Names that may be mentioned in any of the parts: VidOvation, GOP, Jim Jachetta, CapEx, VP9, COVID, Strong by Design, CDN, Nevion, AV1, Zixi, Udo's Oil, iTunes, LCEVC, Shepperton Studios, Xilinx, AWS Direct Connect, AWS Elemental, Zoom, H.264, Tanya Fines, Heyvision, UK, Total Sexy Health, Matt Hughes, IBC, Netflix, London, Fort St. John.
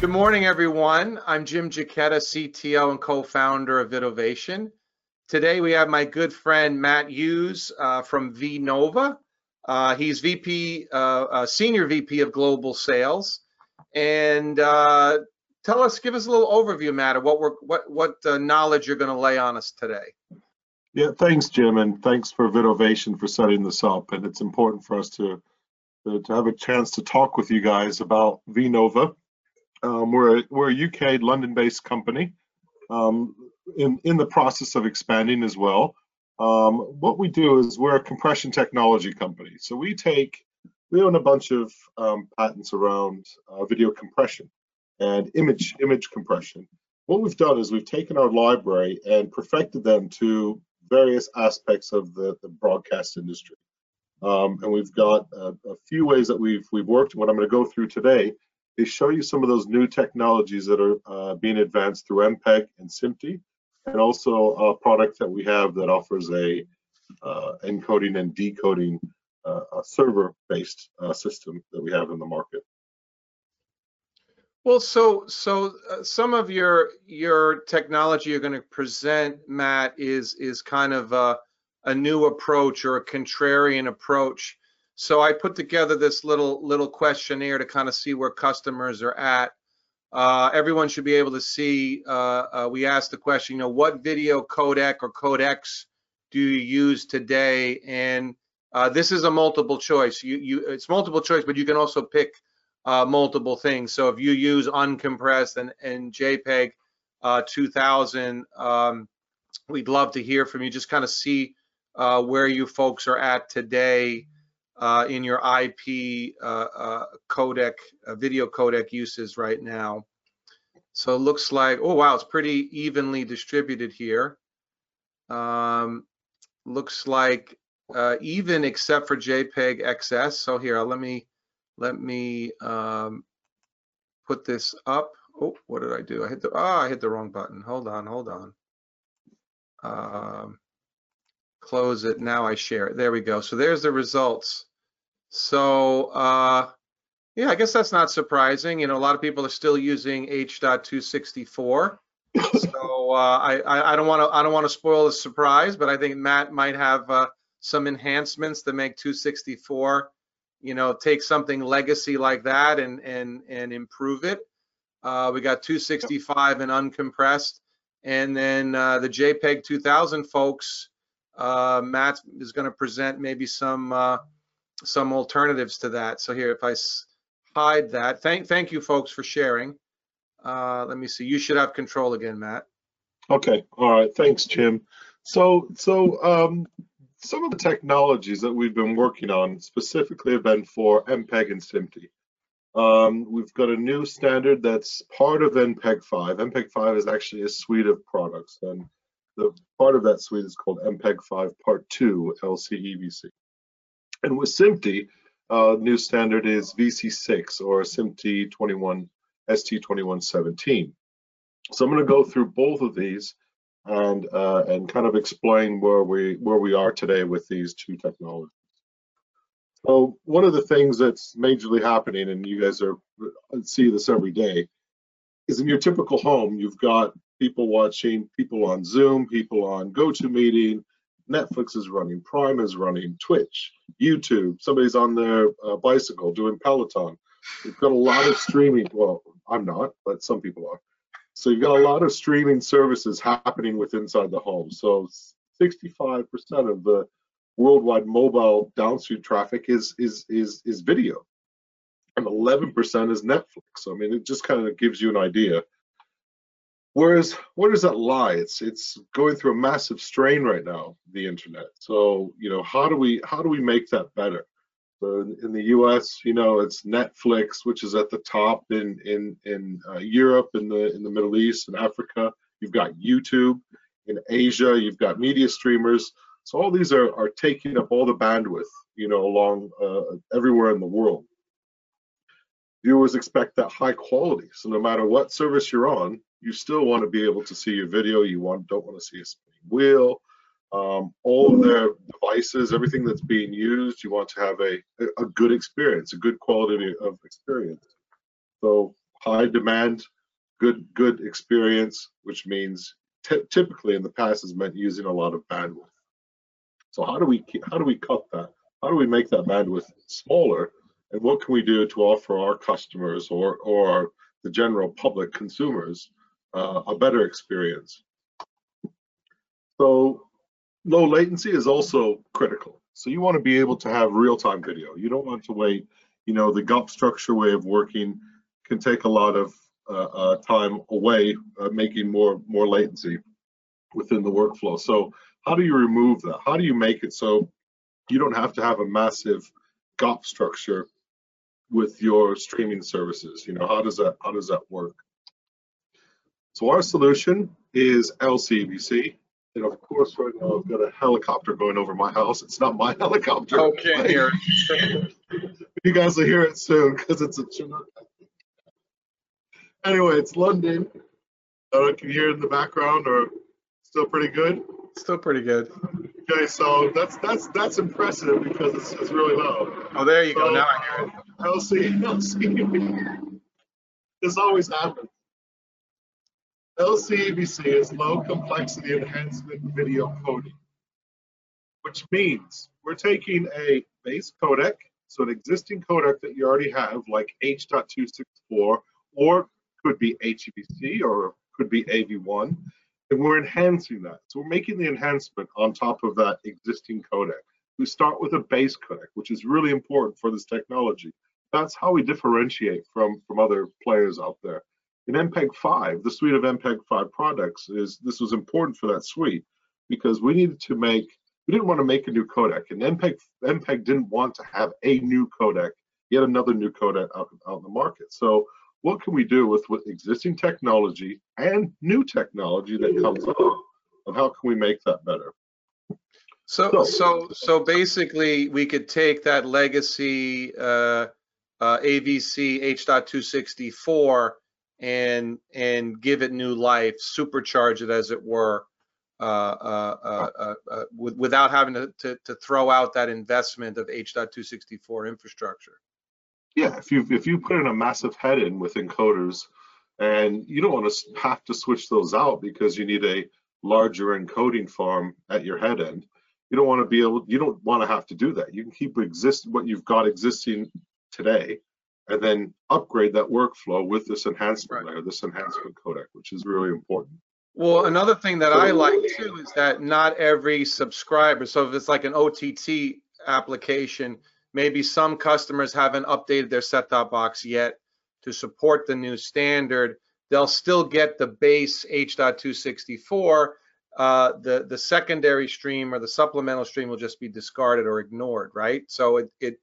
Good morning, everyone. I'm Jim Jachetta, CTO and co-founder of VidOvation. Today we have my good friend Matt Hughes from V-Nova. He's Senior VP of Global Sales. And give us a little overview, Matt, of what knowledge you're going to lay on us today. Yeah, thanks, Jim, and thanks for VidOvation for setting this up. And it's important for us to have a chance to talk with you guys about V-Nova. We're a UK London-based company in the process of expanding as well. What we do is we're a compression technology company. So we own a bunch of patents around video compression and image compression. What we've done is we've taken our library and perfected them to various aspects of the broadcast industry. And we've got a few ways that we've worked. What I'm going to go through today is show you some of those new technologies that are being advanced through MPEG and SMPTE, and also a product that we have that offers a encoding and decoding server-based system that we have in the market. Well, so some of your technology you're going to present, Matt, is kind of a new approach or a contrarian approach. So I put together this little questionnaire to kind of see where customers are at. Everyone should be able to see, we asked the question, you know, what video codec or codecs do you use today? And this is a multiple choice. It's multiple choice, but you can also pick multiple things. So if you use uncompressed and JPEG 2000, we'd love to hear from you. Just kind of see where you folks are at today in your IP codec, video codec uses right now. So it looks like, oh wow, it's pretty evenly distributed here. Looks like even except for JPEG XS. So here, let me put this up. Oh, what did I do? I hit the wrong button. Hold on. Close it. Now I share it. There we go. So there's the results. So yeah, I guess that's not surprising. You know, a lot of people are still using H.264. So I don't want to spoil the surprise, but I think Matt might have some enhancements to make 264. You know, take something legacy like that and improve it. We got 265 and uncompressed, and then the JPEG 2000 folks. Matt is going to present maybe some alternatives to that. So here, if I hide that, thank you folks for sharing. Let me see. You should have control again, Matt. Okay. All right. Thanks, Jim. So some of the technologies that we've been working on specifically have been for MPEG and SMPTE. We've got a new standard that's part of MPEG-5. MPEG-5 is actually a suite of products, and the part of that suite is called MPEG-5 Part 2 LCEVC. And with SMPTE, new standard is VC-6 or SMPTE ST2117. So I'm going to go through both of these and kind of explain where we are today with these two technologies. So one of the things that's majorly happening, and you guys see this every day, is in your typical home you've got people watching, people on Zoom, people on GoToMeeting, Netflix is running, Prime is running, Twitch, YouTube, somebody's on their bicycle doing Peloton. You've got a lot of streaming, well, I'm not, but some people are. So you've got a lot of streaming services happening within inside the home. So 65% of the worldwide mobile downstream traffic is video, and 11% is Netflix. So I mean, it just kind of gives you an idea. Whereas, where does that lie? It's going through a massive strain right now, the internet. So, you know, how do we make that better? So in the US, you know, it's Netflix, which is at the top. In Europe, in the Middle East and Africa, you've got YouTube. In Asia, you've got media streamers. So all these are taking up all the bandwidth, you know, along everywhere in the world. Viewers expect that high quality. So no matter what service you're on, you still want to be able to see your video. You don't want to see a spinning wheel. All of their devices, everything that's being used, you want to have a good experience, a good quality of experience. So high demand, good experience, which means typically in the past has meant using a lot of bandwidth. So how do we cut that? How do we make that bandwidth smaller? And what can we do to offer our customers or the general public consumers a better experience? So low latency is also critical. So you want to be able to have real-time video. You don't want to wait. You know, the GUP structure way of working can take a lot of time away, making more latency within the workflow. So how do you remove that? How do you make it so you don't have to have a massive GOP structure with your streaming services? You know, how does that work? So our solution is LCEVC. And of course, right now I've got a helicopter going over my house. It's not my helicopter. Okay, I hear it. You guys will hear it soon because it's a Chinook. Anyway, it's London. I don't know if you can hear it in the background, or still pretty good. Still pretty good. Okay, so that's impressive because it's really low. Oh, there you go. Now I hear it. LCEVC. This always happens. LCEVC is low complexity enhancement video coding, which means we're taking a base codec, so an existing codec that you already have, like H.264, or could be HEVC, or could be AV1. And we're enhancing that. So we're making the enhancement on top of that existing codec. We start with a base codec, which is really important for this technology. That's how we differentiate from other players out there. In MPEG-5, the suite of MPEG-5 products, this was important for that suite because we didn't want to make a new codec. And MPEG didn't want to have a new codec, yet another new codec out in the market. So what can we do with existing technology and new technology that comes up, and how can we make that better? So basically, we could take that legacy AVC H.264 and give it new life, supercharge it, as it were, without having to throw out that investment of H.264 infrastructure. Yeah, if you put in a massive head in with encoders, and you don't want to have to switch those out because you need a larger encoding farm at your head end, you don't want to have to do that. You can keep what you've got existing today, and then upgrade that workflow with this enhancement layer, this enhancement codec, which is really important. Well, another thing that I like too is that not every subscriber, so if it's like an OTT application, maybe some customers haven't updated their set-top box yet to support the new standard. They'll still get the base H.264. The secondary stream or the supplemental stream will just be discarded or ignored, right? So it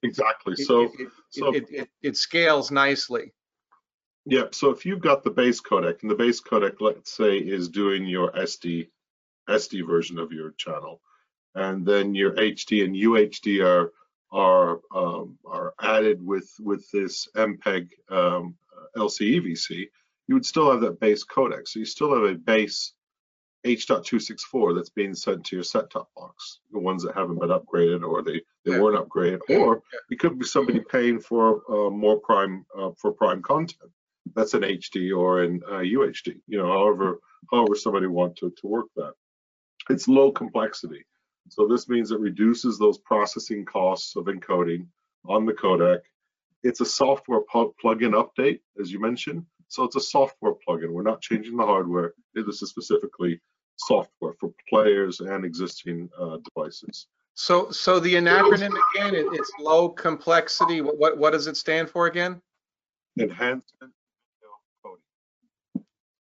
scales nicely. Yeah. So if you've got the base codec, and the base codec, let's say, is doing your SD version of your channel, and then your HD and UHD are added with this MPEG LCEVC, you would still have that base codec. So you still have a base H.264 that's being sent to your set-top box, the ones that haven't been upgraded, or they weren't upgraded, or it could be somebody paying for more Prime for Prime content. That's an HD or an UHD, you know, however somebody wants to work that. It's low complexity. So this means it reduces those processing costs of encoding on the codec. It's a software plug-in update, as you mentioned. So it's a software plug-in. We're not changing the hardware. This is specifically software for players and existing devices. So the acronym again, it's low complexity. What does it stand for again? Enhancement video coding.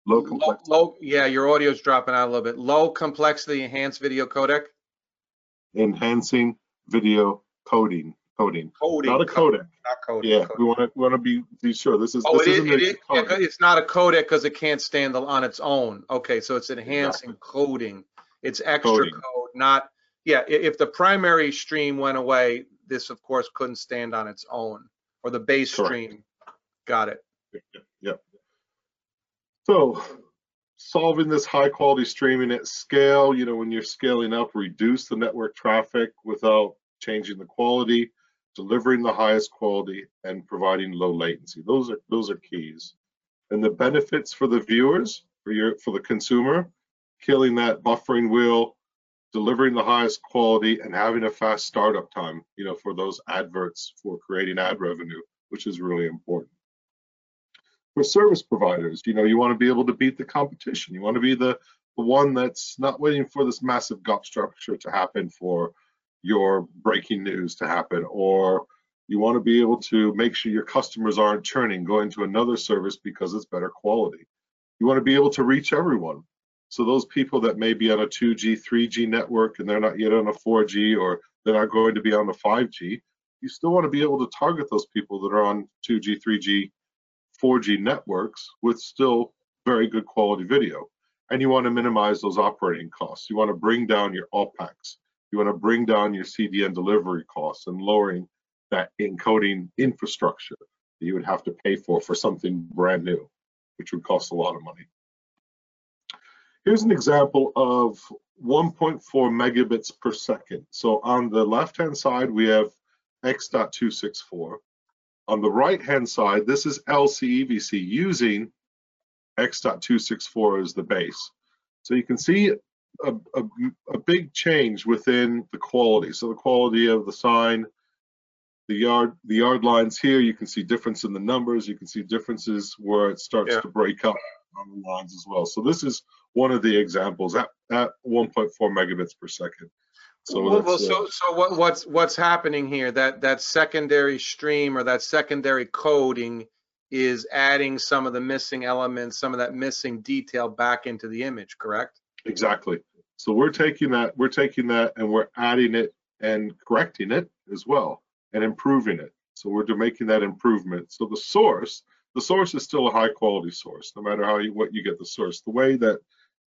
Low complexity. Yeah, your audio's dropping out a little bit. Low complexity enhanced video codec. Enhancing video coding, not a codec. Not codec. Yeah, codec. we want to be sure this is. Oh, this it's not a codec because it can't stand on its own. Okay, so it's enhancing coding. It's extra code, not. Yeah, if the primary stream went away, this of course couldn't stand on its own, or the base stream. Got it. Yeah. So, solving this high quality streaming at scale, you know, when you're scaling up, reduce the network traffic without changing the quality, delivering the highest quality, and providing low latency. Those are keys. and the benefits for the viewers, for the consumer, killing that buffering wheel, delivering the highest quality, and having a fast startup time, you know, for those adverts, for creating ad revenue, which is really important. For service providers, you know, you want to be able to beat the competition. You want to be the one that's not waiting for this massive gut structure to happen, for your breaking news to happen, or you want to be able to make sure your customers aren't churning, going to another service because it's better quality. You want to be able to reach everyone. So those people that may be on a 2G, 3G network and they're not yet on a 4G, or they're not going to be on a 5G, you still want to be able to target those people that are on 2G, 3G, 4G networks with still very good quality video. And you want to minimize those operating costs. You want to bring down your OPEX. You want to bring down your CDN delivery costs and lowering that encoding infrastructure that you would have to pay for something brand new, which would cost a lot of money. Here's an example of 1.4 megabits per second. So on the left-hand side, we have X.264. On the right-hand side, this is LCEVC using X.264 as the base. So you can see a big change within the quality. So the quality of the sign, the yard lines here, you can see difference in the numbers, you can see differences where it starts to break up on the lines as well. So this is one of the examples at 1.4 megabits per second. So, what's happening here, that secondary stream or that secondary coding is adding some of the missing elements, some of that missing detail back into the image, correct? Exactly. So we're taking that and we're adding it and correcting it as well, and improving it. So we're making that improvement. So the source is still a high quality source, no matter how what you get the source. The way that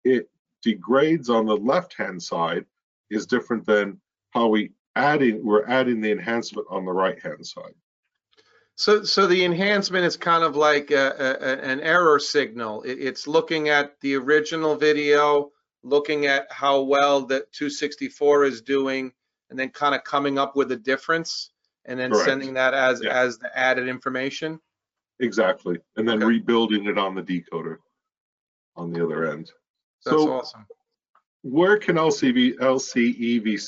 it degrades on the left-hand side is different than how we're adding the enhancement on the right-hand side. So the enhancement is kind of like an error signal. It's looking at the original video, looking at how well that 264 is doing, and then kind of coming up with a difference, and then correct. Sending that as the added information. Exactly, and then rebuilding it on the decoder on the other end. That's awesome. Where can LCEVC,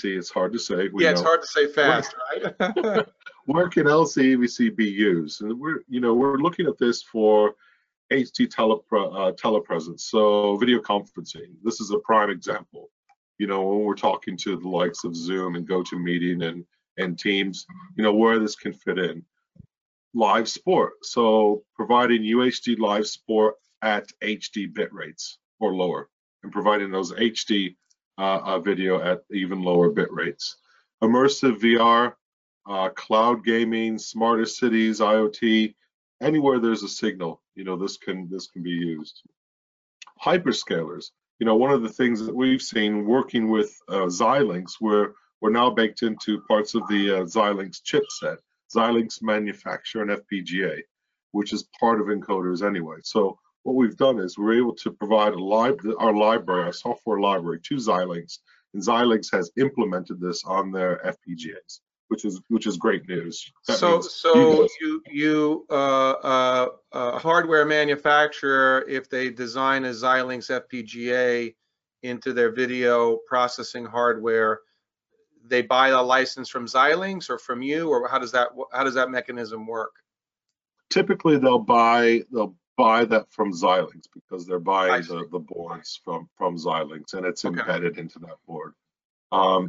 it's hard to say. It's hard to say fast, right? Where can LCEVC be used? And we're looking at this for HD telepresence, so video conferencing. This is a prime example. You know, when we're talking to the likes of Zoom and GoToMeeting and Teams, you know, where this can fit in. Live sport, so providing UHD live sport at HD bit rates or lower, and providing those HD video at even lower bit rates. Immersive VR, cloud gaming, smarter cities, IoT, anywhere there's a signal, you know, this can be used. Hyperscalers, you know, one of the things that we've seen working with Xilinx, where we're now baked into parts of the Xilinx chipset. Xilinx manufacture an FPGA, which is part of encoders anyway. So what we've done is we're able to provide our software library to Xilinx, and Xilinx has implemented this on their FPGAs, which is great news. That so a hardware manufacturer, if they design a Xilinx FPGA into their video processing hardware, they buy a license from Xilinx or from you, or how does that mechanism work? Typically, they'll buy that from Xilinx, because they're buying the boards from Xilinx, and it's embedded into that board.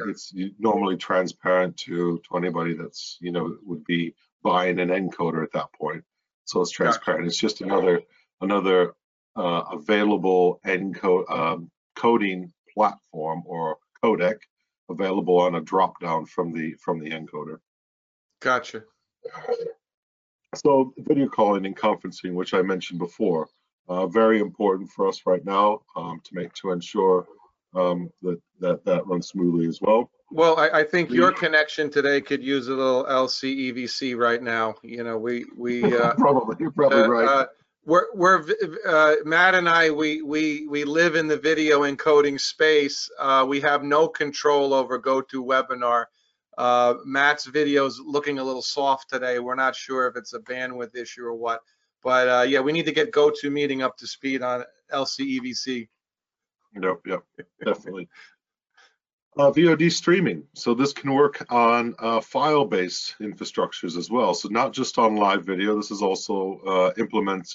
It's normally transparent to anybody that's, you know, would be buying an encoder at that point. So it's transparent. It's just another available encode coding platform or codec, available on a drop down from the encoder. Gotcha. So video calling and conferencing, which I mentioned before, very important for us right now to ensure that runs smoothly as well. Well, I think your connection today could use a little LCEVC right now. You know, we probably you're probably right. Matt and I, we live in the video encoding space. We have no control over GoToWebinar. Matt's video's looking a little soft today. We're not sure if it's a bandwidth issue or what, But yeah, we need to get GoToMeeting up to speed on LCEVC. Yep, yep, definitely. VOD streaming. So this can work on file-based infrastructures as well. So not just on live video. This is also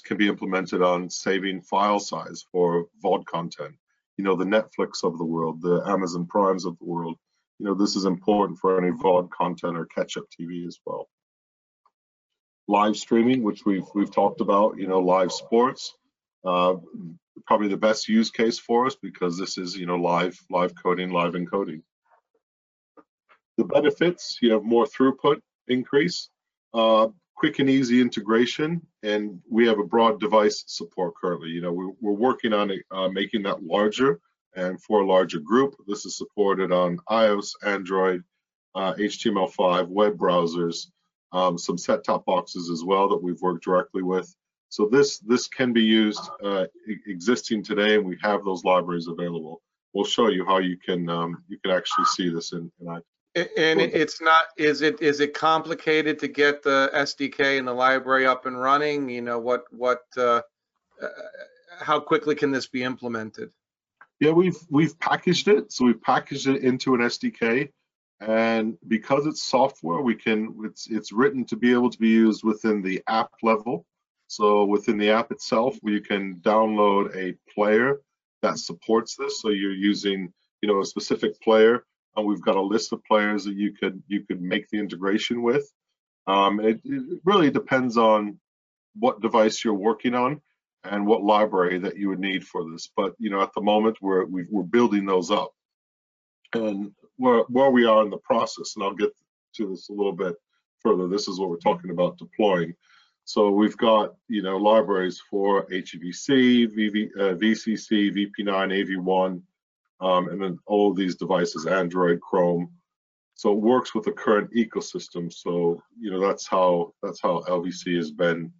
can be implemented on saving file size for VOD content. You know, the Netflix of the world, the Amazon Primes of the world. You know, this is important for any VOD content or catch-up TV as well. Live streaming, which we've talked about. You know, live sports. Probably the best use case for us, because this is, you know, live coding, live encoding. The benefits: you have more throughput increase, quick and easy integration, and we have a broad device support currently. You know, we're working on making that larger and for a larger group. This is supported on iOS, Android, HTML5, web browsers, some set-top boxes as well that we've worked directly with. So this can be used existing today, and we have those libraries available. We'll show you how you can actually see this in action. And it's not is it complicated to get the SDK and the library up and running? You know, how quickly can this be implemented? Yeah, we've packaged it. So we've packaged it into an SDK, and because it's software, we can it's written to be able to be used within the app level. So within the app itself, you can download a player that supports this. So you're using, you know, a specific player, and we've got a list of players that you could make the integration with. It really depends on what device you're working on and what library that you would need for this. But you know, at the moment, we're building those up, and where we are in the process. And I'll get to this a little bit further. This is what we're talking about deploying. So we've got, you know, libraries for HEVC, VCC, VP9, AV1, and then all of these devices, Android, Chrome. So it works with the current ecosystem. So, you know, that's how LVC has been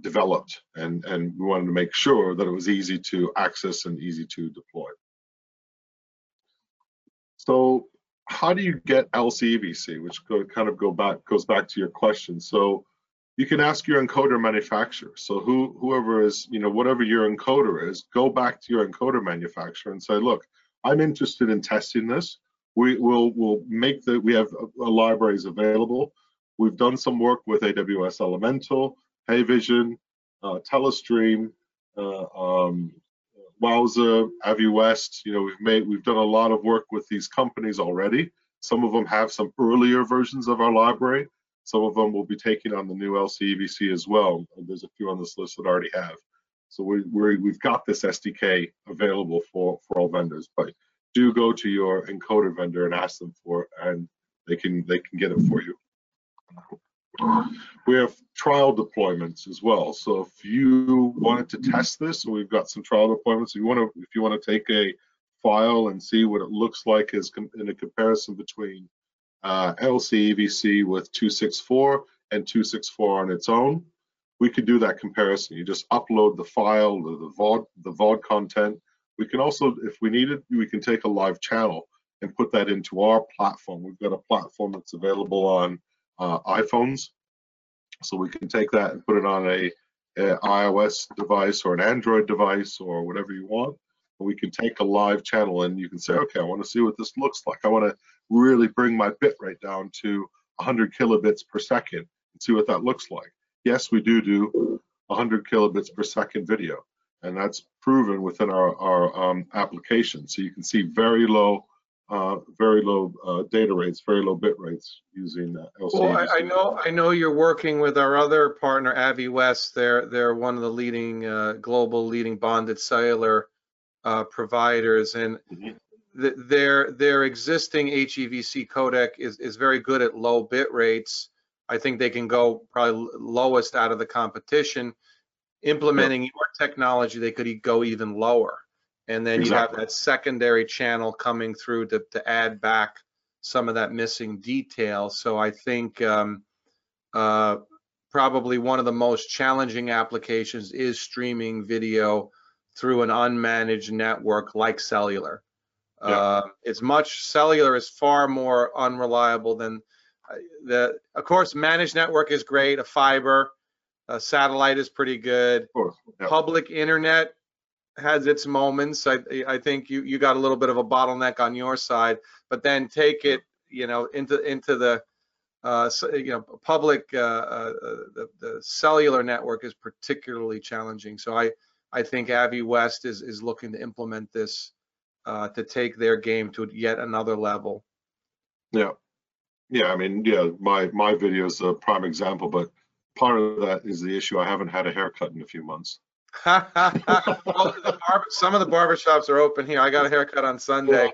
developed, and we wanted to make sure that it was easy to access and easy to deploy. So how do you get LCEVC, which goes back to your question. So you can ask your encoder manufacturer. So whoever is, you know, whatever your encoder is, go back to your encoder manufacturer and say, look, I'm interested in testing this. We have libraries available. We've done some work with AWS Elemental, Heyvision, Telestream, Wowza, AviWest. You know, we've done a lot of work with these companies already. Some of them have some earlier versions of our library. Some of them will be taking on the new LCEVC as well. And there's a few on this list that already have. So we've got this SDK available for all vendors, but do go to your encoder vendor and ask them for it, and they can get it for you. We have trial deployments as well. So if you wanted to test this, so we've got some trial deployments. If you want to take a file and see what it looks like in a comparison between LCEVC with 264 and 264 on its own, we could do that comparison. You just upload the file, the VOD content. We can also, if we need it, we can take a live channel and put that into our platform. We've got a platform that's available on iPhones, so we can take that and put it on a iOS device or an Android device or whatever you want. We can take a live channel, and you can say, okay, I want to see what this looks like. I want to really bring my bit rate down to 100 kilobits per second and see what that looks like. Yes, we do 100 kilobits per second video, and that's proven within our application. So you can see very low data rates, very low bit rates using LCEVC. Well, I know you're working with our other partner, AviWest. They're one of the leading global bonded cellular providers, and their existing HEVC codec is very good at low bit rates. I think they can go probably lowest out of the competition. Implementing your technology, they could go even lower, and then you have that secondary channel coming through to add back some of that missing detail. So I think probably one of the most challenging applications is streaming video through an unmanaged network like cellular. Yeah. Cellular is far more unreliable than of course, managed network is great, a fiber, Satellite is pretty good. Of course, yeah. Public internet has its moments. I think you got a little bit of a bottleneck on your side, but then take it, you know, into the public the cellular network is particularly challenging. So I think AviWest is looking to implement this to take their game to yet another level. Yeah, yeah. I mean, yeah. My video is a prime example, but part of that is the issue. I haven't had a haircut in a few months. Well, some of the barbershops are open here. I got a haircut on Sunday.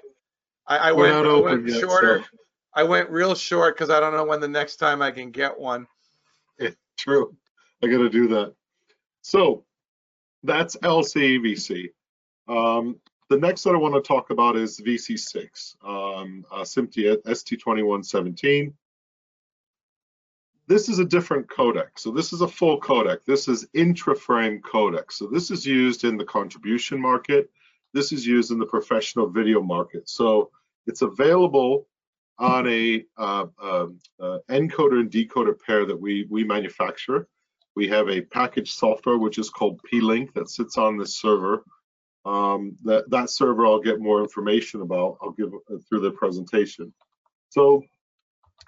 Yeah. I went shorter. Yet, so. I went real short because I don't know when the next time I can get one. Yeah, true. I got to do that. So that's LCEVC. The next that I want to talk about is VC-6, SMPTE ST2117. This is a different codec. So this is a full codec. This is intra-frame codec. So this is used in the contribution market. This is used in the professional video market. So it's available on a encoder and decoder pair that we manufacture. We have a packaged software, which is called P-Link, that sits on this server. That server I'll get more information about. I'll give through the presentation. So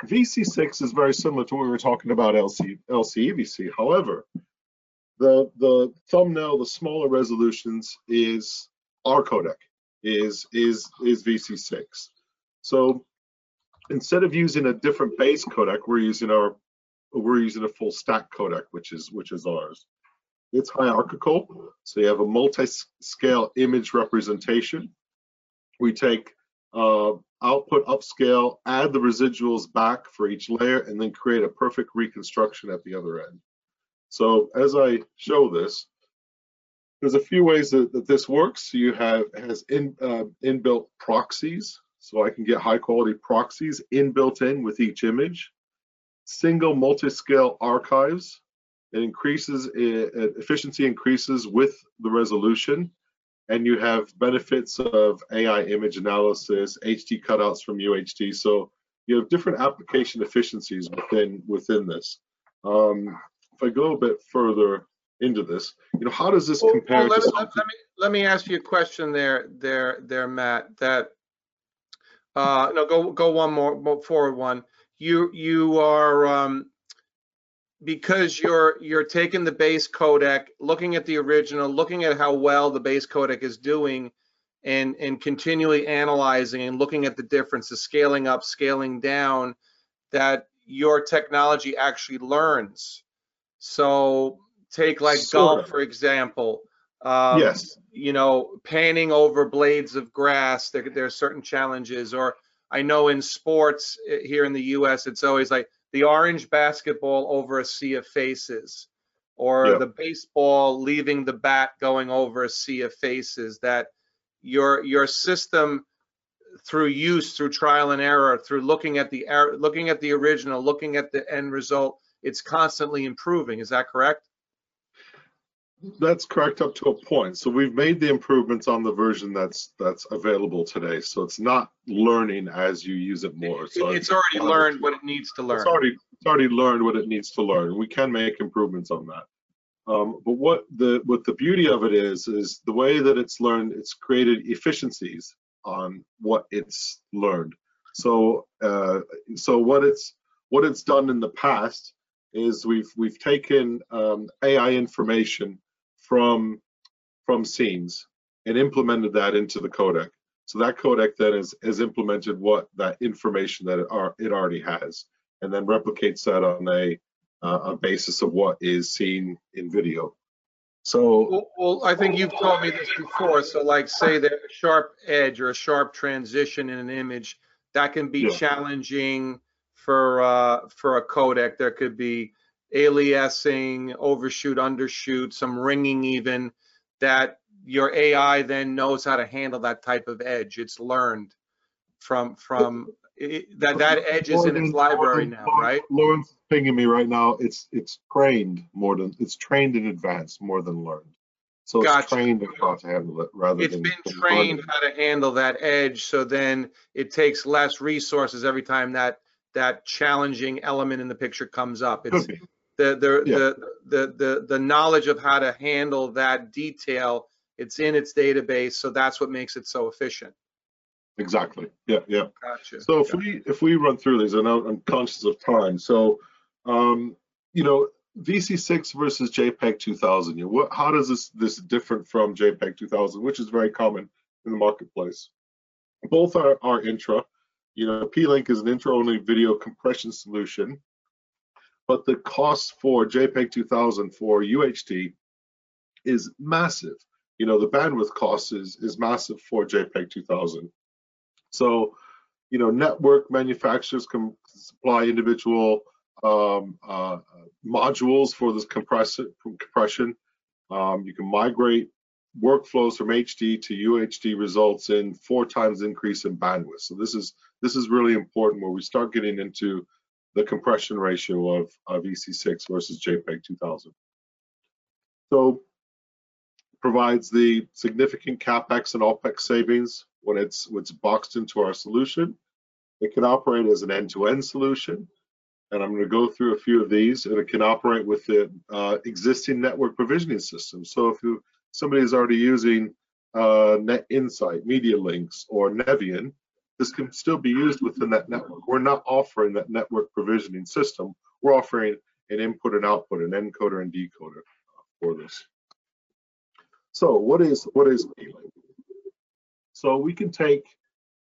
VC6 is very similar to what we were talking about LCEVC. However, the thumbnail, the smaller resolutions is our codec, is VC6. So instead of using a different base codec, we're using a full stack codec, which is ours. It's hierarchical, so you have a multi-scale image representation. We take output upscale, add the residuals back for each layer, and then create a perfect reconstruction at the other end. So as I show this, there's a few ways that this works. You have inbuilt proxies, so I can get high-quality proxies inbuilt in with each image. Single multi-scale archives. It increases, efficiency increases with the resolution, and you have benefits of AI image analysis, HD cutouts from UHD. So you have different application efficiencies within this. If I go a bit further into this, you know, how does this compare? Well, let me ask you a question there, Matt. That no, go one more forward one. You are. Because you're taking the base codec, looking at the original, looking at how well the base codec is doing, and continually analyzing and looking at the differences, scaling up, scaling down, that your technology actually learns. So take like golf, for example. Yes. You know, panning over blades of grass, there are certain challenges. Or I know in sports here in the U.S., it's always like, the orange basketball over a sea of faces, or yep. The baseball leaving the bat going over a sea of faces, that your system through use, through trial and error, through looking at the original, looking at the end result, it's constantly improving. Is that correct? That's correct up to a point. So we've made the improvements on the version that's available today. So it's not learning as you use it more. So it's already learned what it needs to learn. It's already learned what it needs to learn. We can make improvements on that. But what the beauty of it is the way that it's learned, it's created efficiencies on what it's learned. So what it's done in the past is we've taken AI information from scenes and implemented that into the codec. So that codec then has implemented what that information that it already has, and then replicates that on a basis of what is seen in video. So well, I think you've told me this before. So like say that a sharp edge or a sharp transition in an image, that can be challenging for a codec. There could be aliasing, overshoot, undershoot, some ringing even, that your AI then knows how to handle that type of edge. It's learned from that edge is in its library now, right? Lauren's pinging me right now. It's trained more than it's trained in advance more than learned. So it's trained how to handle it rather than it's been trained how to handle that edge. So then it takes less resources every time that challenging element in the picture comes up. It's the knowledge of how to handle that detail. It's in its database, so that's what makes it so efficient. Exactly. Yeah, yeah. Gotcha. So if we run through these, and I'm conscious of time. So, you know, VC6 versus JPEG 2000. How does this different from JPEG 2000, which is very common in the marketplace? Both are intra. You know, P-Link is an intra-only video compression solution, but the cost for JPEG 2000 for UHD is massive. You know, the bandwidth cost is massive for JPEG 2000. So, you know, network manufacturers can supply individual modules for this compression. You can migrate workflows from HD to UHD, results in 4 times increase in bandwidth. So this is really important, where we start getting into the compression ratio of EC6 versus JPEG 2000. So provides the significant CapEx and OpEx savings when it's boxed into our solution. It can operate as an end-to-end solution, and I'm going to go through a few of these. And it can operate with the existing network provisioning system. So if somebody is already using NetInsight, Media Links, or Nevion, this can still be used within that network. We're not offering that network provisioning system. We're offering an input and output, an encoder and decoder for this. So what is P-Link? So we can take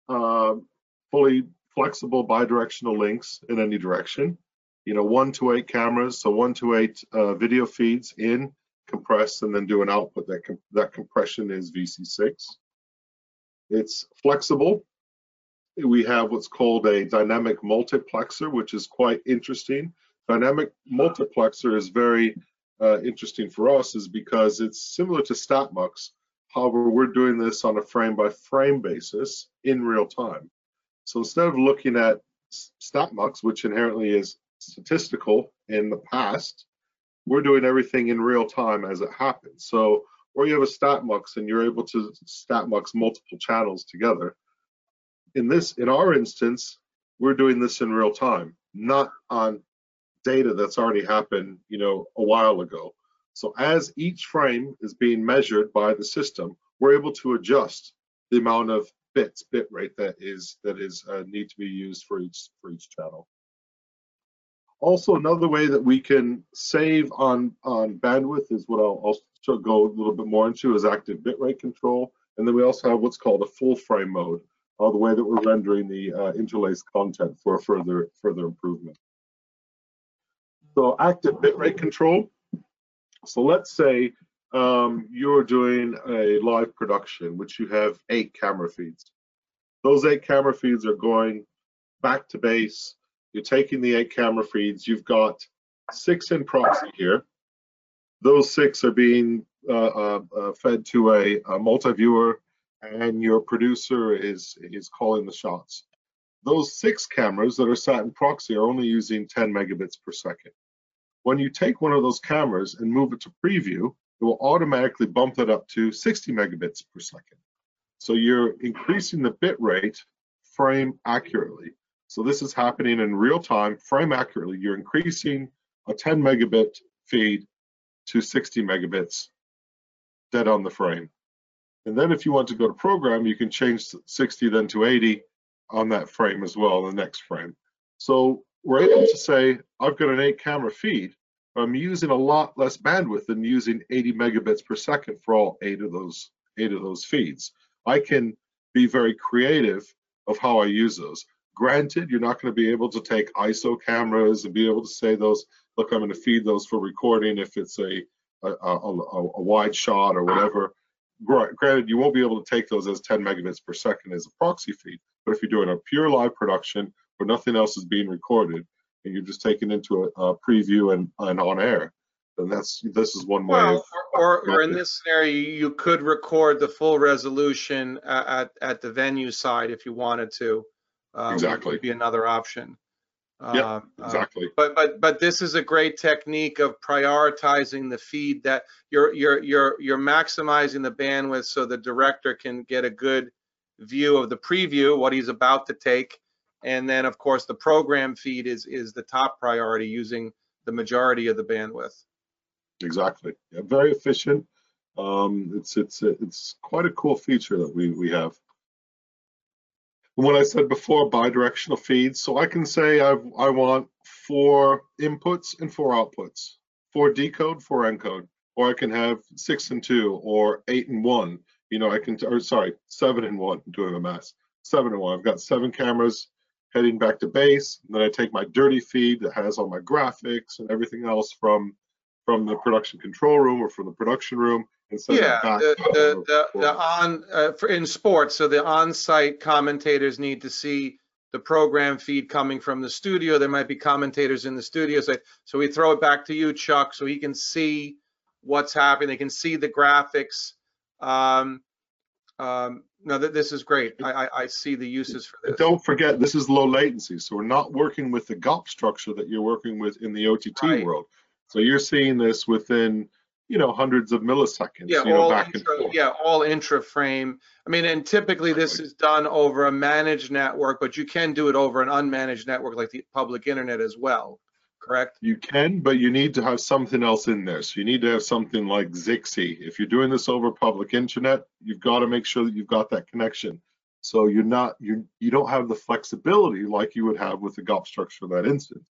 fully flexible bidirectional links in any direction. You know, 1 to 8 cameras, so 1 to 8 video feeds in, compress, and then do an output. That compression is VC6. It's flexible. We have what's called a dynamic multiplexer, which is quite interesting. Dynamic multiplexer is very interesting for us, is because it's similar to StatMux. However, we're doing this on a frame-by-frame basis in real time. So instead of looking at StatMux, which inherently is statistical in the past, we're doing everything in real time as it happens. So, or you have a StatMux and you're able to StatMux multiple channels together. In our instance, we're doing this in real time, not on data that's already happened, you know, a while ago. So as each frame is being measured by the system, we're able to adjust the amount of bit rate that need to be used for each channel. Also, another way that we can save on bandwidth is what I'll go a little bit more into, is active bitrate control, and then we also have what's called a full frame mode, the way that we're rendering the interlaced content for further improvement. So active bitrate control. So let's say you're doing a live production, which you have 8 camera feeds. Those 8 camera feeds are going back to base. You're taking the 8 camera feeds. You've got 6 in proxy here. Those 6 are being fed to a multi-viewer, and your producer is calling the shots. Those 6 cameras that are sat in proxy are only using 10 megabits per second. When you take one of those cameras and move it to preview, it will automatically bump that up to 60 megabits per second. So you're increasing the bit rate frame accurately. So this is happening in real time, frame accurately. You're increasing a 10 megabit feed to 60 megabits dead on the frame. And then if you want to go to program, you can change 60 then to 80 on that frame as well, the next frame. So we're able to say, I've got an 8 camera feed, but I'm using a lot less bandwidth than using 80 megabits per second for all 8 of those feeds. I can be very creative of how I use those. Granted, you're not going to be able to take ISO cameras and be able to say those, look, I'm going to feed those for recording if it's a wide shot or whatever. Granted, you won't be able to take those as 10 megabits per second as a proxy feed, but if you're doing a pure live production where nothing else is being recorded and you're just taking into a preview and on air, then this is one way. Well, or in this scenario, you could record the full resolution at the venue side if you wanted to. Exactly, would be another option. Yeah, exactly. But this is a great technique of prioritizing the feed, that you're maximizing the bandwidth so the director can get a good view of the preview, what he's about to take, and then of course the program feed is the top priority, using the majority of the bandwidth. Exactly. Yeah, very efficient. It's quite a cool feature that we have. And what I said before, bidirectional feeds. So I can say I want 4 inputs and 4 outputs, 4 decode, 4 encode, or I can have 6 and 2 or 8 and 1. You know, I can, or sorry, 7 and 1. I'm doing a mess. 7 and 1. I've got 7 cameras heading back to base. And then I take my dirty feed that has all my graphics and everything else from the production control room or from the production room. Yeah, in sports, so the on-site commentators need to see the program feed coming from the studio. There might be commentators in the studio, so we throw it back to you, Chuck, so he can see what's happening. They can see the graphics. No, this is great. I see the uses for this. Don't forget, this is low latency, so we're not working with the GOP structure that you're working with in the OTT world. So you're seeing this within, you know, hundreds of milliseconds, yeah, you know, back and forth. Yeah, all intra-frame. I mean, and typically this is done over a managed network, but you can do it over an unmanaged network like the public internet as well, correct? You can, but you need to have something else in there. So you need to have something like Zixi. If you're doing this over public internet, you've got to make sure that you've got that connection. So you're not, you don't have the flexibility like you would have with the GOP structure in that instance.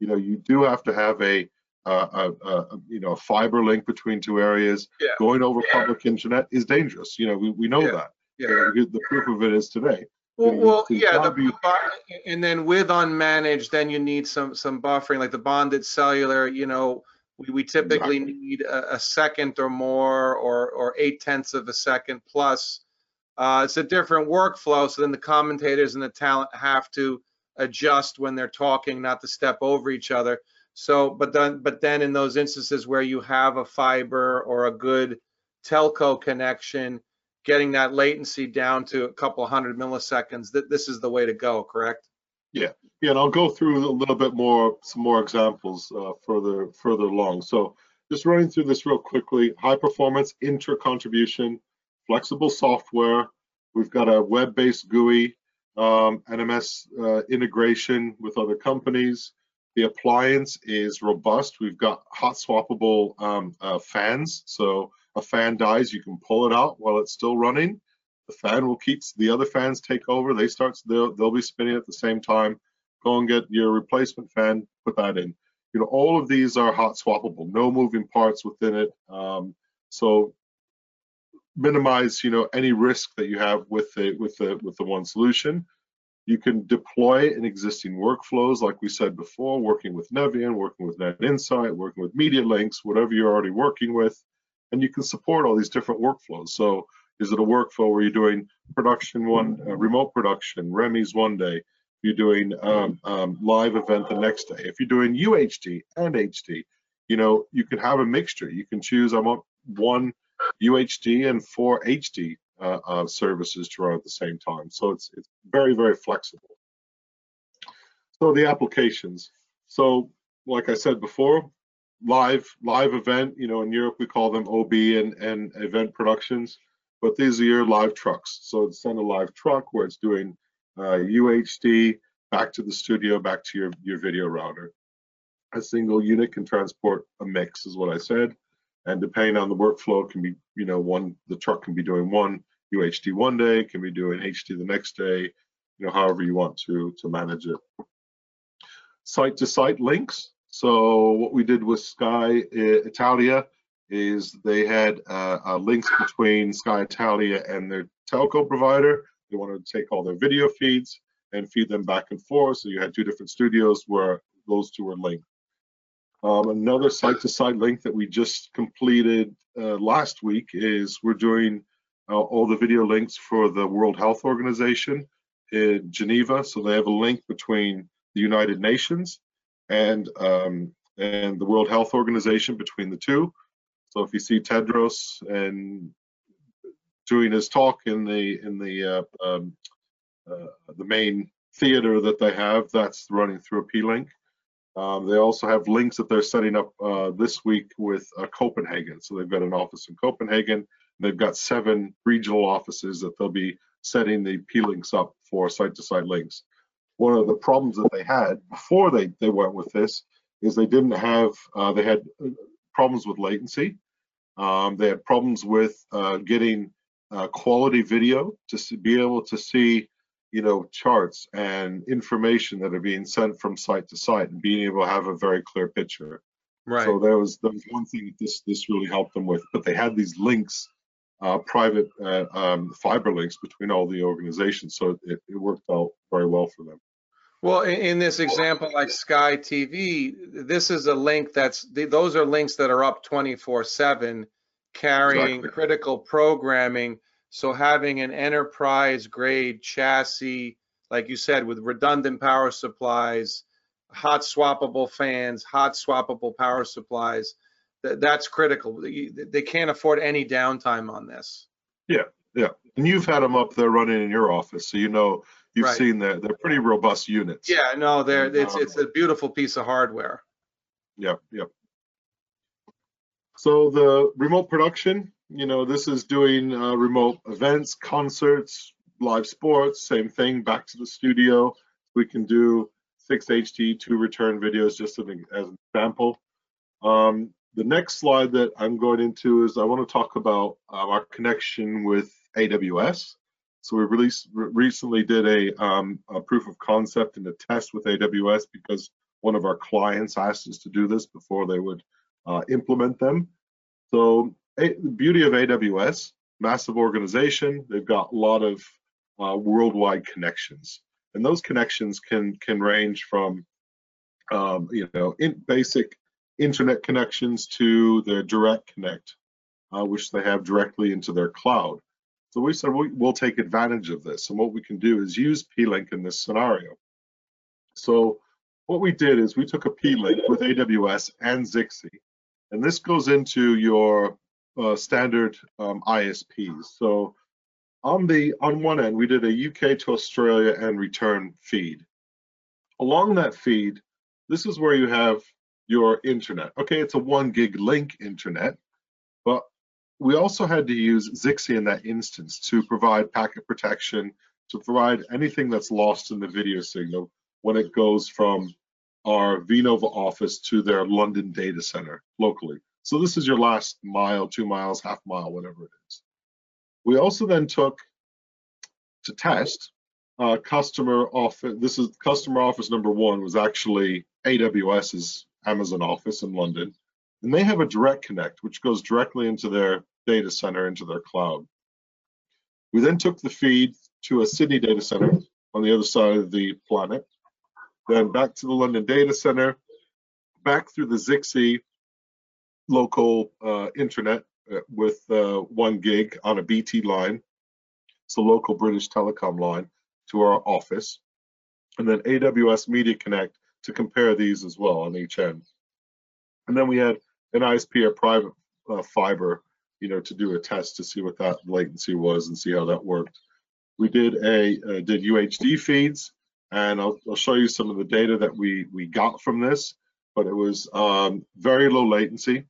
You know, you do have to have a fiber link between two areas. Yeah. Going over public internet is dangerous. You know, we know that. Yeah. The proof of it is today. And then with unmanaged, then you need some buffering, like the bonded cellular. You know, we typically need a second or more, or 0.8 of a second plus. It's a different workflow. So then the commentators and the talent have to adjust when they're talking, not to step over each other. So, but then in those instances where you have a fiber or a good telco connection, getting that latency down to a couple hundred milliseconds, this is the way to go, correct? Yeah, yeah, and I'll go through a little bit more, some more examples further along. So just running through this real quickly, high performance, inter-contribution, flexible software. We've got a web-based GUI, NMS integration with other companies. The appliance is robust. We've got hot swappable fans. So a fan dies, you can pull it out while it's still running. The fan will keep, the other fans take over. They start, they'll be spinning at the same time. Go and get your replacement fan, put that in. You know, all of these are hot swappable, no moving parts within it. So minimize, you know, any risk that you have with the one solution. You can deploy in existing workflows, like we said before, working with Nevion, working with NetInsight, working with Media Links, whatever you're already working with, and you can support all these different workflows. So is it a workflow where you're doing production one, remote production, REMIs one day, you're doing live event the next day. If you're doing UHD and HD, you know, you can have a mixture. You can choose, I want 1 UHD and 4 HD. Services to run at the same time. So it's very, very flexible. So the applications. So like I said before, live event, you know, in Europe we call them OB and event productions, but these are your live trucks. So it's on a live truck where it's doing UHD back to the studio, back to your video router. A single unit can transport a mix is what I said. And depending on the workflow, can be, you know, the truck can be doing 1 UHD one day, can be doing HD the next day, you know, however you want to manage it. Site-to-site links. So what we did with Sky Italia is they had links between Sky Italia and their telco provider. They wanted to take all their video feeds and feed them back and forth. So you had two different studios where those two were linked. Another site-to-site link that we just completed last week is we're doing all the video links for the World Health Organization in Geneva. So they have a link between the United Nations and the World Health Organization, between the two. So if you see Tedros and doing his talk in the main theater that they have, that's running through a P-Link. They also have links that they're setting up this week with Copenhagen. So they've got an office in Copenhagen. They've got 7 regional offices that they'll be setting the P-Links up for site-to-site links. One of the problems that they had before they went with this is they didn't have, they had problems with latency. They had problems with getting quality video to be able to see, you know, charts and information that are being sent from site to site and being able to have a very clear picture. Right. So there was one thing that this really helped them with, but they had these links, private fiber links between all the organizations. So it worked out very well for them. Well, in this example, like Sky TV, this is a link those are links that are up 24/7 carrying exactly. critical programming. So having an enterprise grade chassis, like you said, with redundant power supplies, hot swappable fans, hot swappable power supplies, that's critical. They can't afford any downtime on this. Yeah, yeah. And you've had them up there running in your office, so you know, you've right. seen that they're pretty robust units. Yeah, no, it's a beautiful piece of hardware. Yep, yeah, yep. Yeah. So the remote production, you know, this is doing remote events, concerts, live sports, same thing, back to the studio. We can do 6 HD, 2 return videos, just as an example. The next slide that I'm going into is I want to talk about our connection with AWS. So we recently did a proof of concept and a test with AWS because one of our clients asked us to do this before they would implement them. So the beauty of AWS, massive organization, they've got a lot of worldwide connections. And those connections can range from you know, basic internet connections to their Direct Connect, which they have directly into their cloud. So we said we'll take advantage of this, and what we can do is use P-Link in this scenario. So what we did is we took a P-Link with AWS and Zixi, and this goes into your standard ISPs. So on one end, we did a UK to Australia and return feed. Along that feed, this is where you have your internet. Okay, it's a 1 gig link internet, but we also had to use Zixi in that instance to provide packet protection, to provide anything that's lost in the video signal when it goes from our V-Nova office to their London data center locally. So this is your last mile, 2 miles, half mile, whatever it is. We also then took to test customer office. This is customer office number one was actually AWS's Amazon office in London. And they have a Direct Connect, which goes directly into their data center, into their cloud. We then took the feed to a Sydney data center on the other side of the planet, then back to the London data center, back through the Zixi local internet with 1 gig on a BT line, so local British telecom line, to our office, and then AWS Media Connect to compare these as well on each end. And then we had an ISP or private fiber, you know, to do a test to see what that latency was and see how that worked. We did UHD feeds, and I'll show you some of the data that we got from this, but it was very low latency.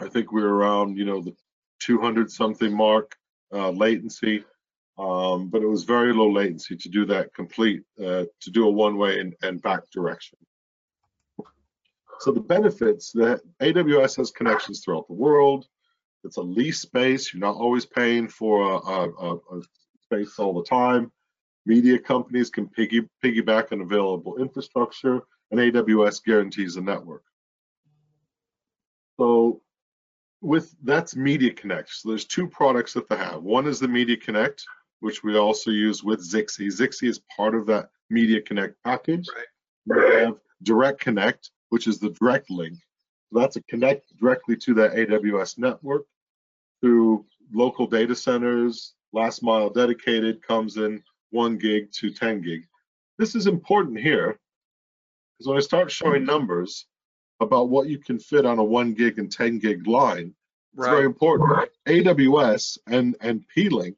I think we were around, you know, the 200 something mark latency, but it was very low latency to do that complete, to do a one-way and back direction. So the benefits that AWS has connections throughout the world. It's a lease space. You're not always paying for a space all the time. Media companies can piggyback on available infrastructure, and AWS guarantees a network. So that's Media Connect. So there's two products that they have. One is the Media Connect, which we also use with Zixi. Zixi is part of that Media Connect package. Right. They have Direct Connect, which is the direct link. So that's a connect directly to that AWS network through local data centers, last mile dedicated, comes in 1 gig to 10 gig. This is important here, because when I start showing numbers about what you can fit on a 1 gig and 10 gig line, it's very important. Right. AWS and P-Link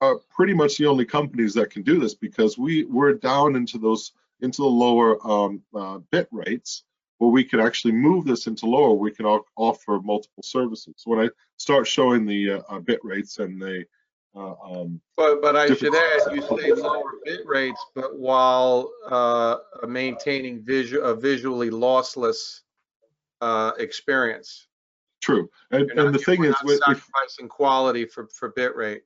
are pretty much the only companies that can do this, because we're down into those into the lower bit rates, where we can actually move this into lower. We can offer multiple services. So when I start showing the bit rates and the But I should add, you say lower bit rates, but while maintaining a visually lossless experience. True, and the thing is, we're not sacrificing quality for bit rate.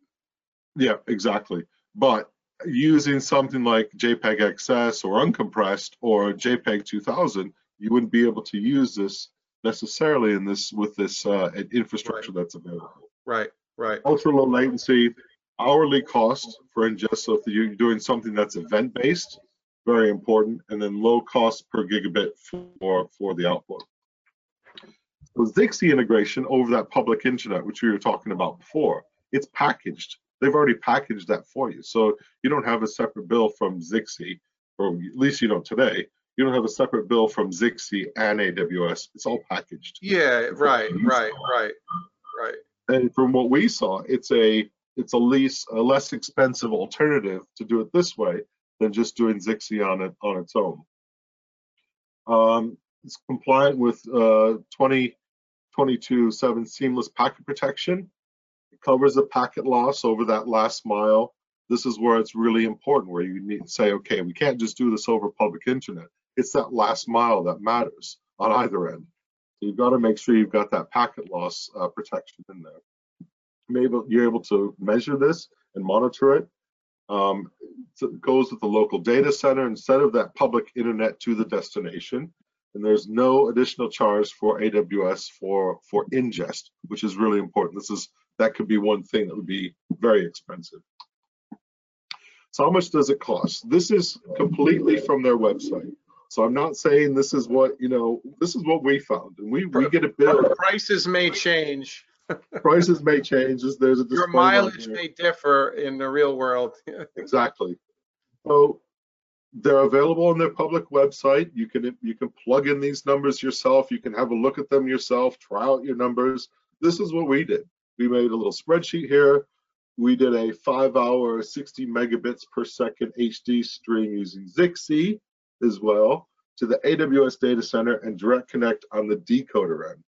Yeah, exactly. But using something like JPEG XS or uncompressed or JPEG 2000, you wouldn't be able to use this necessarily in this with this infrastructure that's available. Right. Right. Ultra low latency, hourly cost for ingest. So if you're doing something that's event based, very important, and then low cost per gigabit for the output. So Zixi integration over that public internet, which we were talking about before, it's packaged. They've already packaged that for you, so you don't have a separate bill from Zixi, or at least you don't today. You don't have a separate bill from Zixi and AWS. It's all packaged. Yeah. Right. Right. Right. Right. And from what we saw, it's a less expensive alternative to do it this way than just doing Zixi on its own. It's compliant with 2022-7 seamless packet protection. It covers the packet loss over that last mile. This is where it's really important, where you need to say, okay, we can't just do this over public internet. It's that last mile that matters on either end. You've got to make sure you've got that packet loss protection in there. You're able to measure this and monitor it. So it goes with the local data center instead of that public internet to the destination. And there's no additional charge for AWS for ingest, which is really important. That could be one thing that would be very expensive. So how much does it cost? This is completely from their website. So I'm not saying this is what, you know, this is what we found, and we get a bill. Prices may change. Prices may change. There's a your mileage may differ in the real world. Exactly. So they're available on their public website. You can plug in these numbers yourself. You can have a look at them yourself. Try out your numbers. This is what we did. We made a little spreadsheet here. We did a 5-hour 60 megabits per second HD stream using Zixi as well to the AWS data center and Direct Connect on the decoder end.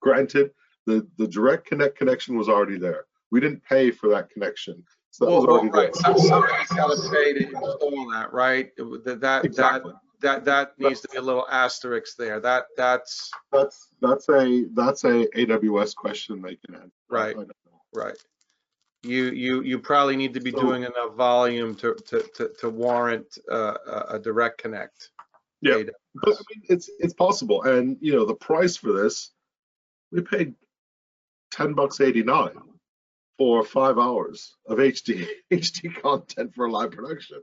Granted, the Direct Connect connection was already there. We didn't pay for that connection. So that was already there. Somebody's got to pay to install that, right? Exactly. That needs to be a little asterisk there. That's a AWS question they can answer. Right. Right. You probably need to be doing enough volume to warrant a direct connect. Yeah, but I mean, it's possible, and you know the price for this, we paid $10.89 for 5 hours of HD content for live production.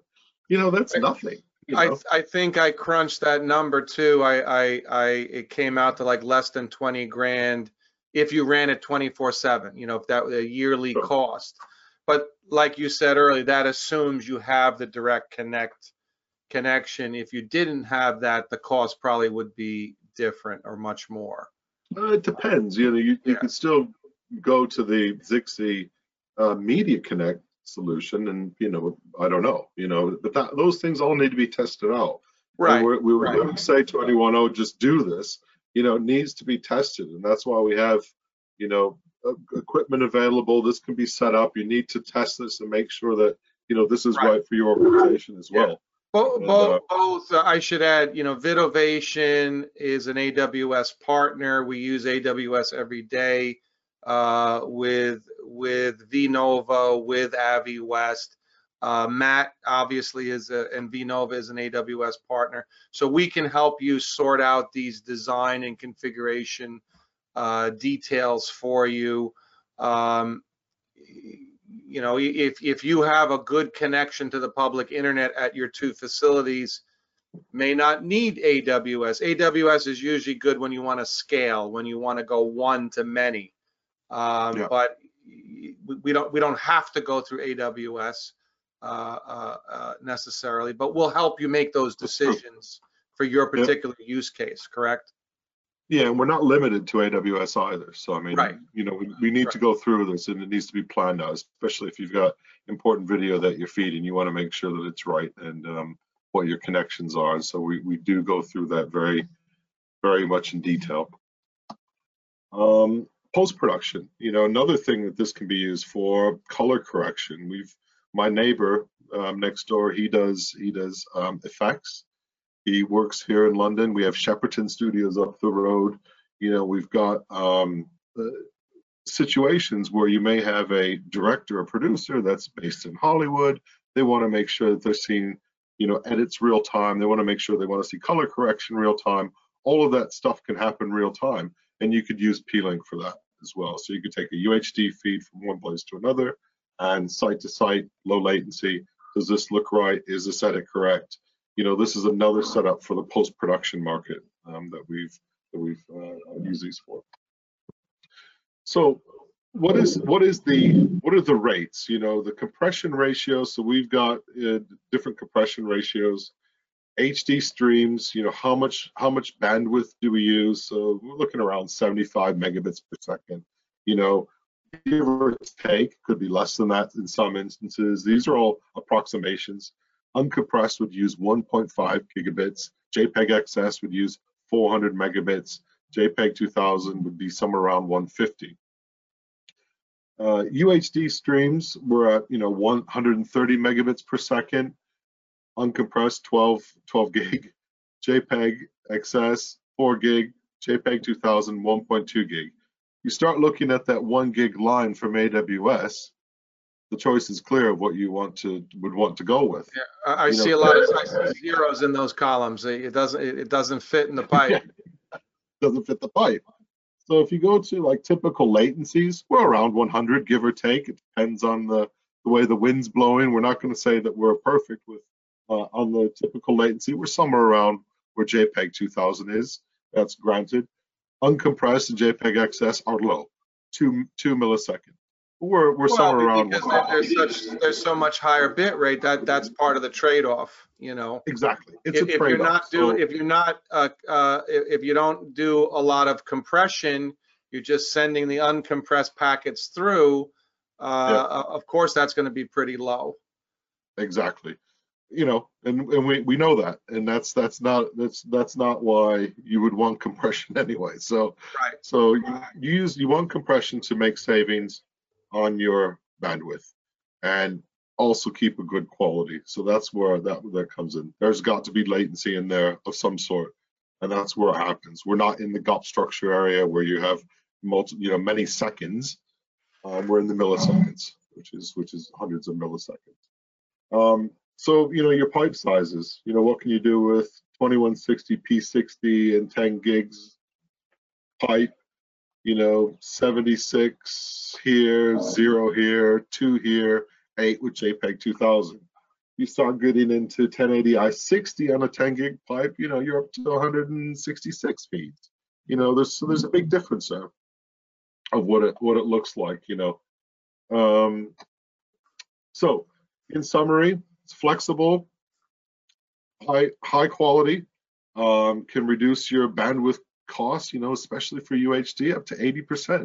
You know that's nothing. You know? I think I crunched that number too. It came out to like less than $20 grand. If you ran it 24/7, you know, if that was a yearly cost. But like you said earlier, that assumes you have the direct connect connection. If you didn't have that, the cost probably would be different or much more. It depends. You know, you can still go to the Zixi Media Connect solution, and you know, I don't know, you know, but those things all need to be tested out. Right. We wouldn't say to anyone, oh, just do this. You know, it needs to be tested, and that's why we have, you know, equipment available. This can be set up. You need to test this and make sure that, you know, this is right for your organization as well. Both, I should add, you know, VidOvation is an AWS partner. We use AWS every day with V-Nova, with AviWest. Matt obviously and V-Nova is an AWS partner, so we can help you sort out these design and configuration details for you. You know, if you have a good connection to the public internet at your two facilities, may not need AWS. AWS is usually good when you want to scale, when you want to go one to many. But we don't have to go through AWS. Necessarily, but we'll help you make those decisions for your particular use case, correct? Yeah, and we're not limited to AWS either. So, I mean, you know, we need to go through this, and it needs to be planned out, especially if you've got important video that you're feeding. You want to make sure that it's right and what your connections are. And so we do go through that very, very much in detail. post-production. You know, another thing that this can be used for, color correction. My neighbor next door, he does effects. He works here in London. We have Shepperton Studios up the road. You know, we've got situations where you may have a director or producer that's based in Hollywood. They want to make sure that they're seeing, you know, edits real time. They want to make sure they want to see color correction real time. All of that stuff can happen real time, and you could use P-Link for that as well. So you could take a UHD feed from one place to another, and site to site, low latency. Does this look right? Is this edit correct? You know, this is another setup for the post-production market that we've used these for. So what are the rates? You know, the compression ratio. So we've got different compression ratios. HD streams, you know, how much bandwidth do we use? So we're looking around 75 megabits per second. You know, give or take, could be less than that in some instances. These are all approximations. Uncompressed would use 1.5 gigabits. JPEG XS would use 400 megabits. JPEG 2000 would be somewhere around 150. UHD streams were at, you know, 130 megabits per second. Uncompressed 12 gig, JPEG XS 4 gig, JPEG 2000 1.2 gig. You start looking at that 1 gig line from AWS, the choice is clear of what you would want to go with. Yeah, I see a lot of zeros in those columns. It doesn't fit in the pipe. It doesn't fit the pipe. So if you go to like typical latencies, we're around 100, give or take. It depends on the way the wind's blowing. We're not going to say that we're perfect with on the typical latency. We're somewhere around where JPEG 2000 is. That's granted. Uncompressed and JPEG XS are low, two milliseconds. We're somewhere around. There's so much higher bit rate that's part of the trade-off, you know. Exactly, it's a trade-off. If you don't do a lot of compression, you're just sending the uncompressed packets through. Yeah. Of course, that's going to be pretty low. Exactly. You know, and we know that, and that's not why you would want compression anyway. So right. So you want compression to make savings on your bandwidth, and also keep a good quality. So that's where that comes in. There's got to be latency in there of some sort, and that's where it happens. We're not in the GOP structure area where you have many seconds. We're in the milliseconds, which is hundreds of milliseconds. So, you know, your pipe sizes, you know, what can you do with 2160 P60 and 10 gigs pipe, you know, 76 here, 0 here, 2 here, 8 with JPEG 2000. You start getting into 1080i60 on a 10 gig pipe, you know, you're up to 166 feeds. You know, there's a big difference there of what it looks like, you know. So in summary, it's flexible, high quality, can reduce your bandwidth costs, you know, especially for UHD, up to 80%.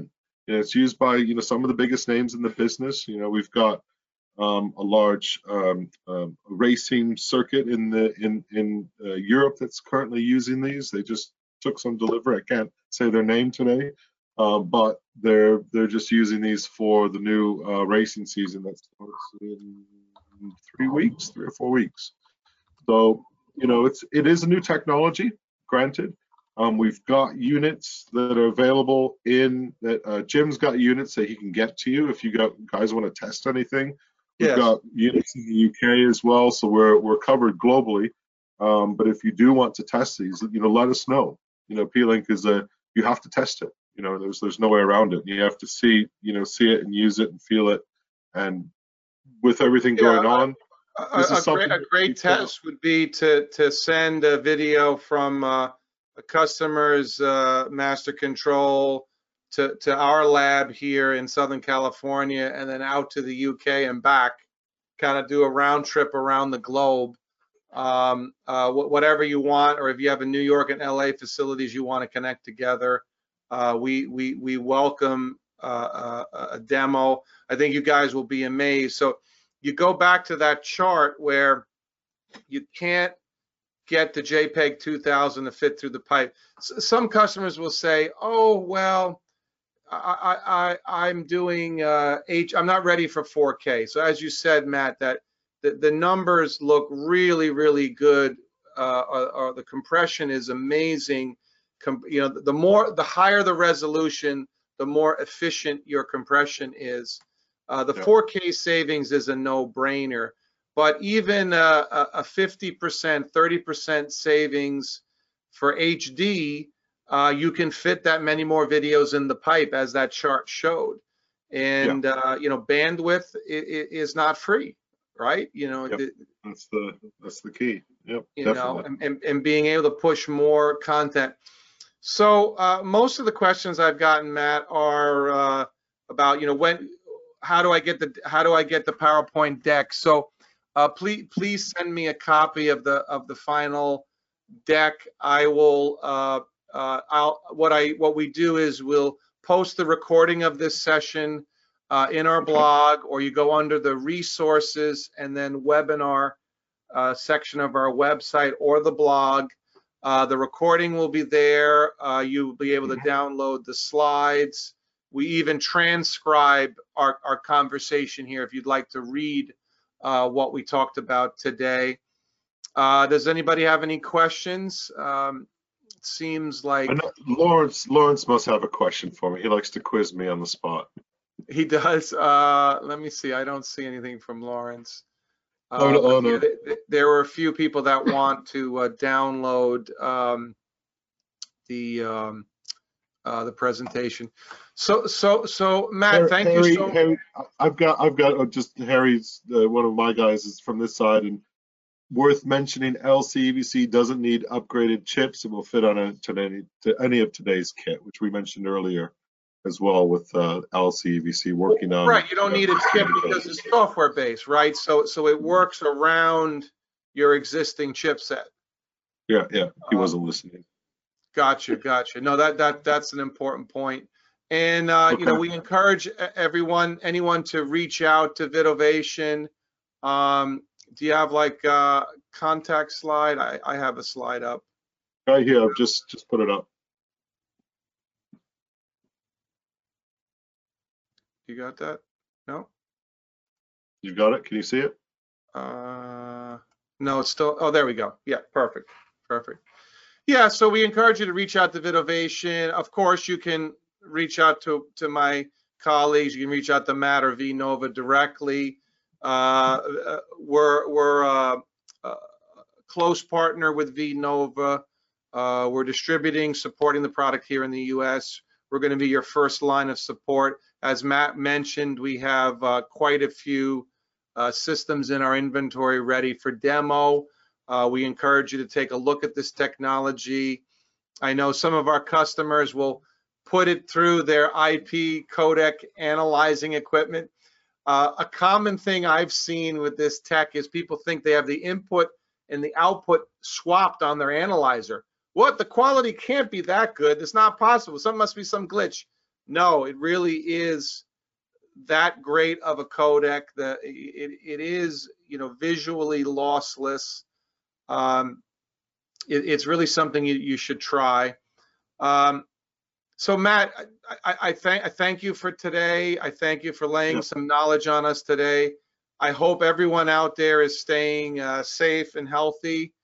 And it's used by, you know, some of the biggest names in the business. You know, we've got a large racing circuit in Europe that's currently using these. They just took some delivery. I can't say their name today, but they're just using these for the new racing season that starts in 3 or 4 weeks. So, you know, it is a new technology, granted. We've got units that are available Jim's got units that he can get to you if you guys want to test anything. We've got units in the UK as well, so we're covered globally. But if you do want to test these, you know, let us know. You know, P-Link you have to test it. You know, there's no way around it. You have to see it and use it and feel it. And with everything going on, this is something a great test would be to send a video from a customer's master control to our lab here in Southern California, and then out to the UK and back. Kind of do a round trip around the globe, whatever you want, or if you have a New York and LA facilities you want to connect together, we welcome a demo. I think you guys will be amazed. So you go back to that chart where you can't get the JPEG 2000 to fit through the pipe. Some customers will say, oh, well, I'm doing I'm not ready for 4K. So as you said, Matt, that the numbers look really, really good. The compression is amazing. You know, the higher the resolution, the more efficient your compression is. The 4K savings is a no-brainer. But even a 50%, 30% savings for HD, you can fit that many more videos in the pipe, as that chart showed. And you know, bandwidth is not free, right? You know, that's the key. Yep, you definitely. Know, and being able to push more content. So most of the questions I've gotten, Matt, are about, you know, how do I get the PowerPoint deck? So please send me a copy of the final deck. I will. What we do is we'll post the recording of this session in our blog, or you go under the resources and then webinar section of our website or the blog. The recording will be there. You'll be able to download the slides. We even transcribe our conversation here if you'd like to read what we talked about today. Does anybody have any questions? Seems like Lawrence must have a question for me. He likes to quiz me on the spot. He does. Let me see. I don't see anything from Lawrence. No. There were a few people that want to download the presentation. So Matt, Harry, thank you so much. I've got just Harry's one of my guys is from this side, and worth mentioning, LCEVC doesn't need upgraded chips. It will fit on to any of today's kit, which we mentioned earlier as well, with LCEVC working on. Right, you don't need a chip because it's software based, right? So it works around your existing chipset. Yeah, he wasn't listening. Gotcha. No, that's an important point. And you know, we encourage anyone to reach out to VidOvation. Do you have like a contact slide? I have a slide up. Right here, I've just put it up. You got that? No? You got it? Can you see it? No, it's still, oh, there we go. Yeah, perfect. Yeah, so we encourage you to reach out to VidOvation. Of course, you can reach out to my colleagues. You can reach out to Matt or V-Nova directly. We're a close partner with V-Nova. We're distributing, supporting the product here in the U.S. We're going to be your first line of support. As Matt mentioned, we have quite a few systems in our inventory ready for demo. We encourage you to take a look at this technology. I know some of our customers will put it through their IP codec analyzing equipment. A common thing I've seen with this tech is people think they have the input and the output swapped on their analyzer. What? The quality can't be that good. It's not possible. Something must be some glitch. No, it really is that great of a codec. That it is, you know, visually lossless. It's really something you should try. So Matt, I thank you for today. I thank you for laying some knowledge on us today. I hope everyone out there is staying safe and healthy.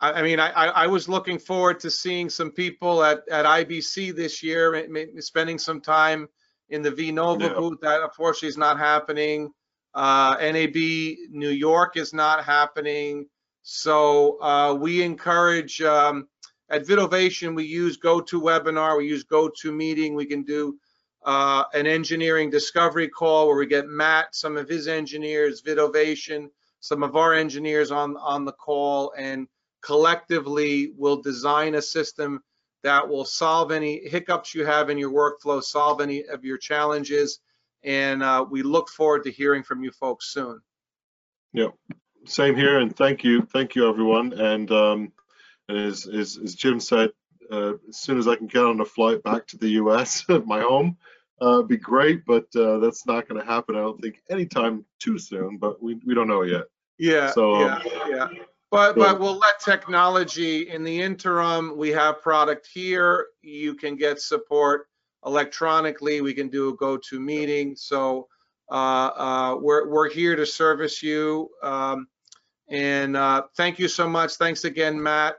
I mean, I was looking forward to seeing some people at IBC this year, and spending some time in the V-Nova booth. That unfortunately is not happening. NAB New York is not happening. So we encourage, at VidOvation, we use GoToWebinar, we use GoToMeeting. We can do an engineering discovery call where we get Matt, some of his engineers, VidOvation, some of our engineers on the call, and collectively we'll design a system that will solve any hiccups you have in your workflow, solve any of your challenges, and we look forward to hearing from you folks soon. Yeah, same here, and thank you everyone. And as Jim said, as soon as I can get on a flight back to the U.S., my home, it'd be great, but that's not going to happen, I don't think, anytime too soon, but we don't know yet. Yeah, so, yeah. But we'll let technology in the interim. We have product here. You can get support electronically. We can do a GoToMeeting. So we're here to service you. And thank you so much. Thanks again, Matt.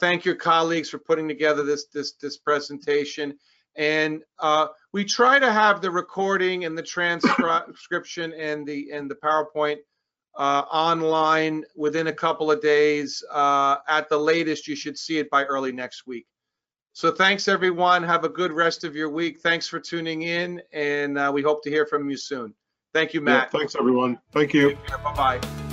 Thank your colleagues for putting together this presentation. And we try to have the recording and the transcription and the PowerPoint online within a couple of days. At the latest, you should see it by early next week. So thanks, everyone. Have a good rest of your week. Thanks for tuning in, and we hope to hear from you soon. Thank you, Matt. Yeah, thanks, everyone. Thank you. Bye-bye.